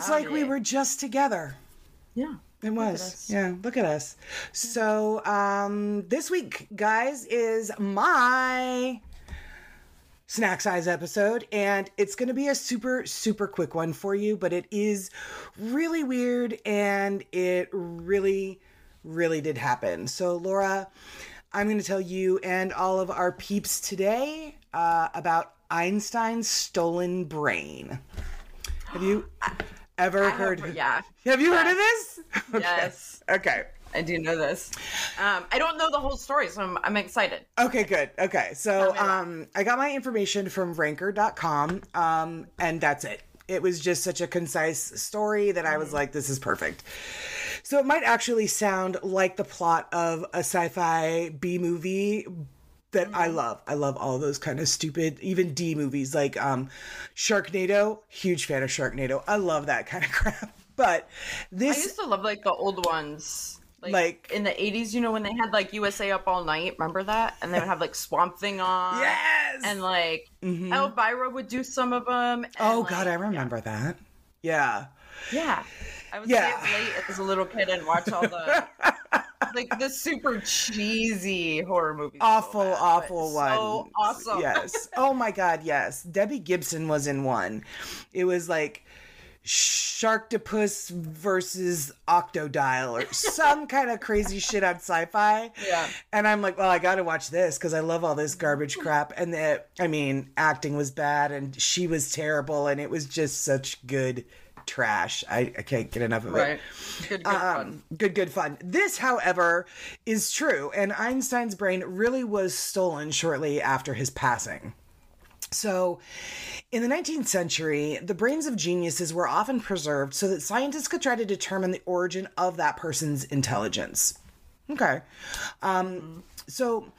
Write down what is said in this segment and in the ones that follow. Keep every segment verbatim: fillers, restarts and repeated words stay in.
It's like we were just together. Yeah. It was. Yeah. Look at us. So um, this week, guys, is my snack size episode, and it's going to be a super, super quick one for you, but it is really weird, and it really, really did happen. So, Laura, I'm going to tell you and all of our peeps today uh, about Einstein's stolen brain. Have you ever I heard? Have, yeah. Have you yeah. heard of this? Okay. Yes. Okay. I do know this. Um, I don't know the whole story, so I'm, I'm excited. Okay, good. Okay. So um, I got my information from ranker dot com, um, and that's it. It was just such a concise story that I was like, this is perfect. So it might actually sound like the plot of a sci-fi B movie that mm-hmm. I love. I love all those kind of stupid, even D movies, like um, Sharknado. Huge fan of Sharknado. I love that kind of crap. But this... I used to love like the old ones. Like, like in the eighties, you know, when they had like U S A Up All Night, remember that? And they would have like Swamp Thing on. Yes. And like mm-hmm. Elvira would do some of them. And, oh like, God, I remember yeah. that. Yeah. Yeah. I would yeah. stay up late as a little kid and watch all the like the super cheesy horror movies. Awful, that, awful one. So awesome. Yes. Oh my God, yes. Debbie Gibson was in one. It was like Sharktopus versus Octodile or some kind of crazy shit on sci-fi. Yeah. And I'm like, well, I got to watch this because I love all this garbage crap. And the, I mean, acting was bad and she was terrible and it was just such good trash. I, I can't get enough of right. it. Good, good um, fun. Good, good fun. This, however, is true. And Einstein's brain really was stolen shortly after his passing. So, in the nineteenth century, the brains of geniuses were often preserved so that scientists could try to determine the origin of that person's intelligence. Okay. Um, so,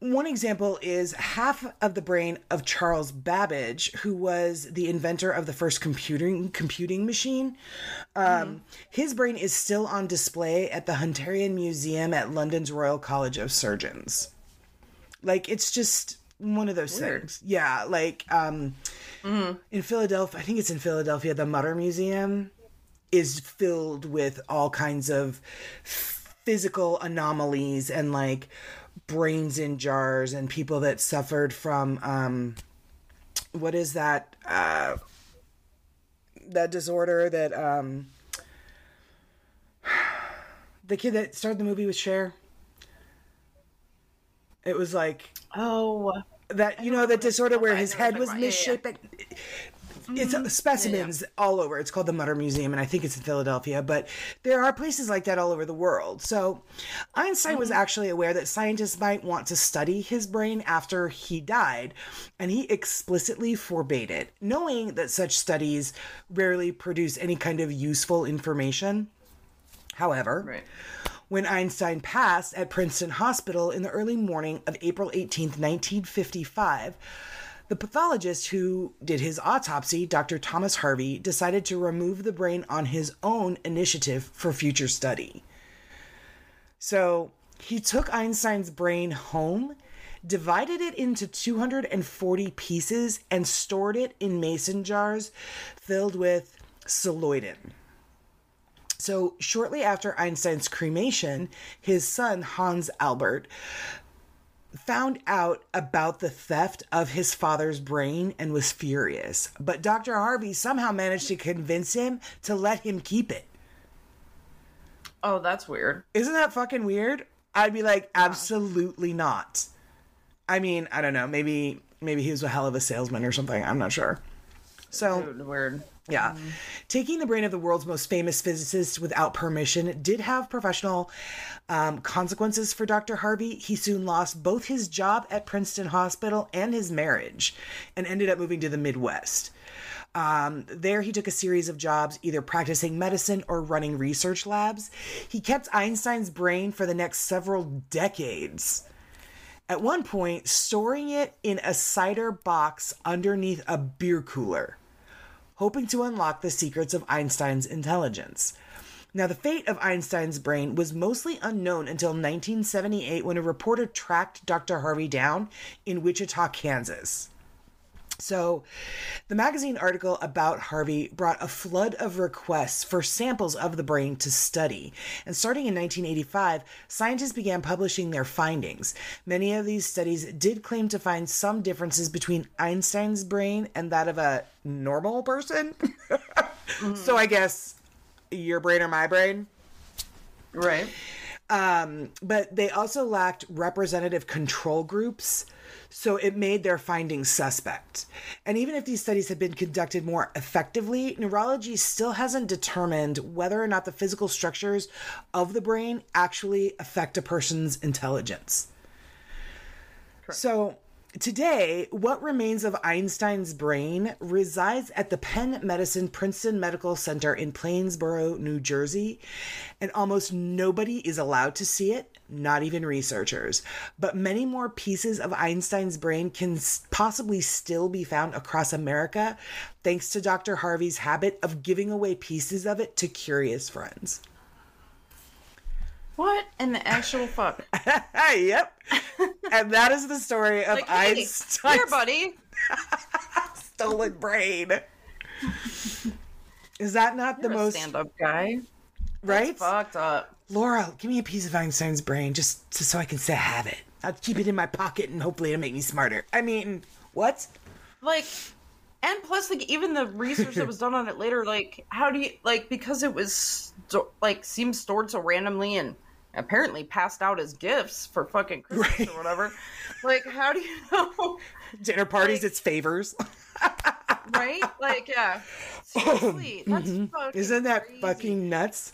one example is half of the brain of Charles Babbage, who was the inventor of the first computing, computing machine. Um, mm-hmm. His brain is still on display at the Hunterian Museum at London's Royal College of Surgeons. Like, it's just... one of those Weird. things. Yeah, like um, mm-hmm. in Philadelphia, I think it's in Philadelphia, the Mutter Museum is filled with all kinds of physical anomalies and like brains in jars and people that suffered from, um, what is that, uh, that disorder that, um, the kid that started the movie with Cher? It was like... Oh, that, you know, that disorder where his head was misshapen. Yeah, yeah. It's mm-hmm. specimens yeah, yeah. all over. It's called the Mutter Museum, and I think it's in Philadelphia, but there are places like that all over the world. So Einstein mm-hmm. was actually aware that scientists might want to study his brain after he died, and he explicitly forbade it, knowing that such studies rarely produce any kind of useful information. However... Right. When Einstein passed at Princeton Hospital in the early morning of April eighteenth, nineteen fifty-five, the pathologist who did his autopsy, Doctor Thomas Harvey, decided to remove the brain on his own initiative for future study. So he took Einstein's brain home, divided it into two hundred forty pieces, and stored it in mason jars filled with colloidin. So shortly after Einstein's cremation, his son, Hans Albert, found out about the theft of his father's brain and was furious. But Doctor Harvey somehow managed to convince him to let him keep it. Oh, that's weird. Isn't that fucking weird? I'd be like, yeah. absolutely not. I mean, I don't know. Maybe maybe he was a hell of a salesman or something. I'm not sure. So Dude, weird. Yeah. Mm-hmm. Taking the brain of the world's most famous physicist without permission did have professional um, consequences for Doctor Harvey. He soon lost both his job at Princeton Hospital and his marriage and ended up moving to the Midwest. Um, there he took a series of jobs, either practicing medicine or running research labs. He kept Einstein's brain for the next several decades. At one point, storing it in a cider box underneath a beer cooler, hoping to unlock the secrets of Einstein's intelligence. Now, the fate of Einstein's brain was mostly unknown until nineteen seventy-eight when a reporter tracked Doctor Harvey down in Wichita, Kansas. So the magazine article about Harvey brought a flood of requests for samples of the brain to study. And starting in nineteen eighty-five, scientists began publishing their findings. Many of these studies did claim to find some differences between Einstein's brain and that of a normal person. Mm-hmm. So I guess your brain or my brain. Right. Um, but they also lacked representative control groups, so it made their findings suspect. And even if these studies had been conducted more effectively, neurology still hasn't determined whether or not the physical structures of the brain actually affect a person's intelligence. Correct. So today, what remains of Einstein's brain resides at the Penn Medicine Princeton Medical Center in Plainsboro, New Jersey, and almost nobody is allowed to see it, not even researchers. But many more pieces of Einstein's brain can possibly still be found across America, thanks to Doctor Harvey's habit of giving away pieces of it to curious friends. What in the actual fuck? Yep. And that is the story of like, hey, Einstein's... Here, buddy. Stolen brain. Is that not You're the most... a stand-up guy. Right? That's fucked up. Laura, give me a piece of Einstein's brain just, just so I can still have it. I'll keep it in my pocket and hopefully it'll make me smarter. I mean, what? Like... And plus, like, even the research that was done on it later, like, how do you, like, because it was, sto- like, seemed stored so randomly and apparently passed out as gifts for fucking Christmas right. or whatever. Like, how do you know? Dinner parties, like, it's favors. Right? Like, yeah. Seriously, oh, that's mm-hmm. fucking Isn't that crazy. Fucking nuts?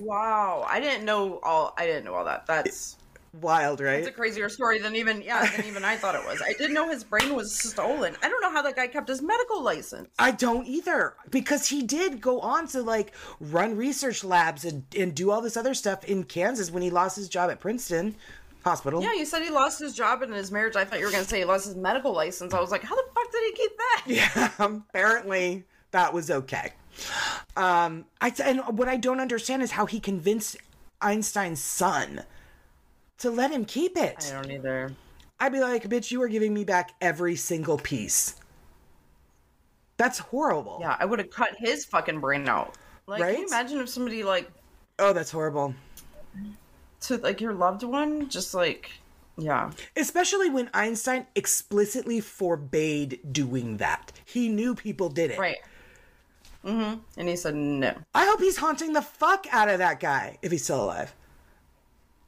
Wow. I didn't know all, I didn't know all that. That's. It- Wild, right? It's a crazier story than even yeah than even I thought it was. I didn't know his brain was stolen. I don't know how that guy kept his medical license. I don't either, because he did go on to like run research labs and, and do all this other stuff in Kansas when he lost his job at Princeton Hospital. Yeah, you said he lost his job and his marriage. I thought you were going to say he lost his medical license. I was like, how the fuck did he keep that? Yeah, apparently that was okay. Um, I and what I don't understand is how he convinced Einstein's son to let him keep it. I don't either. I'd be like, bitch, you are giving me back every single piece. That's horrible. Yeah, I would have cut his fucking brain out. Like, right? Can you imagine if somebody, like... Oh, that's horrible. To, like, your loved one? Just, like, yeah. Especially when Einstein explicitly forbade doing that. He knew people did it. Right. Mm-hmm. And he said no. I hope he's haunting the fuck out of that guy, if he's still alive.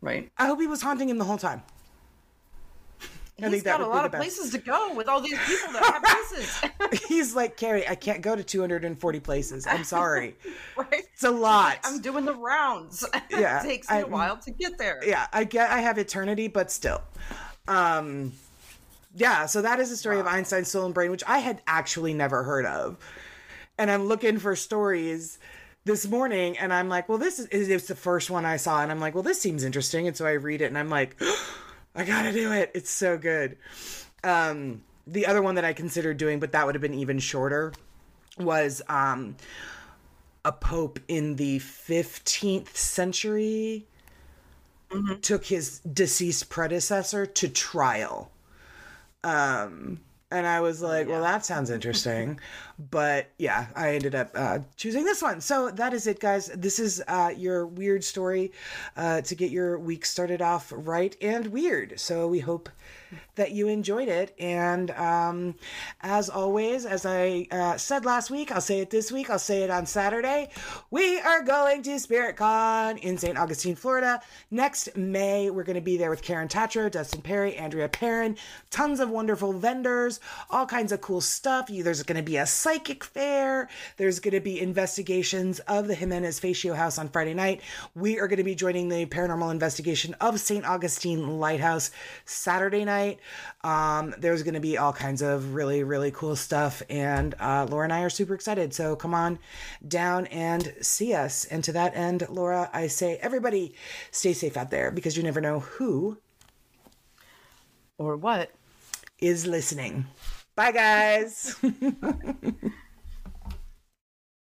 Right. I hope he was haunting him the whole time. I He's think that got a lot of best. places to go with all these people that have places. He's like, Carrie, I can't go to two hundred forty places. I'm sorry. Right? It's a lot. I'm doing the rounds. Yeah, it takes me I, a while to get there. Yeah, I get I have eternity, but still. Um, yeah, so that is the story wow. of Einstein's stolen brain, which I had actually never heard of. And I'm looking for stories this morning, and I'm like, well, this is it's the first one I saw, and I'm like, well, this seems interesting, and so I read it, and I'm like, oh, I gotta do it. It's so good. Um, the other one that I considered doing, but that would have been even shorter, was um, a pope in the fifteenth century mm-hmm. took his deceased predecessor to trial. Um, And I was like, yeah. well, that sounds interesting. But yeah, I ended up uh, choosing this one. So that is it, guys. This is uh, your weird story uh, to get your week started off right and weird. So we hope that you enjoyed it. And um, as always, as I uh, said last week, I'll say it this week. I'll say it on Saturday. We are going to Spirit Con in Saint Augustine, Florida. Next May, we're going to be there with Karen Tatro, Dustin Perry, Andrea Perrin, tons of wonderful vendors. All kinds of cool stuff. There's going to be a psychic fair. There's going to be investigations of the Jimenez Facio house on Friday night. We are going to be joining the paranormal investigation of Saint Augustine Lighthouse Saturday night. Um, there's going to be all kinds of really, really cool stuff. And uh, Laura and I are super excited. So come on down and see us. And to that end, Laura, I say everybody stay safe out there, because you never know who or what is listening. Bye, guys.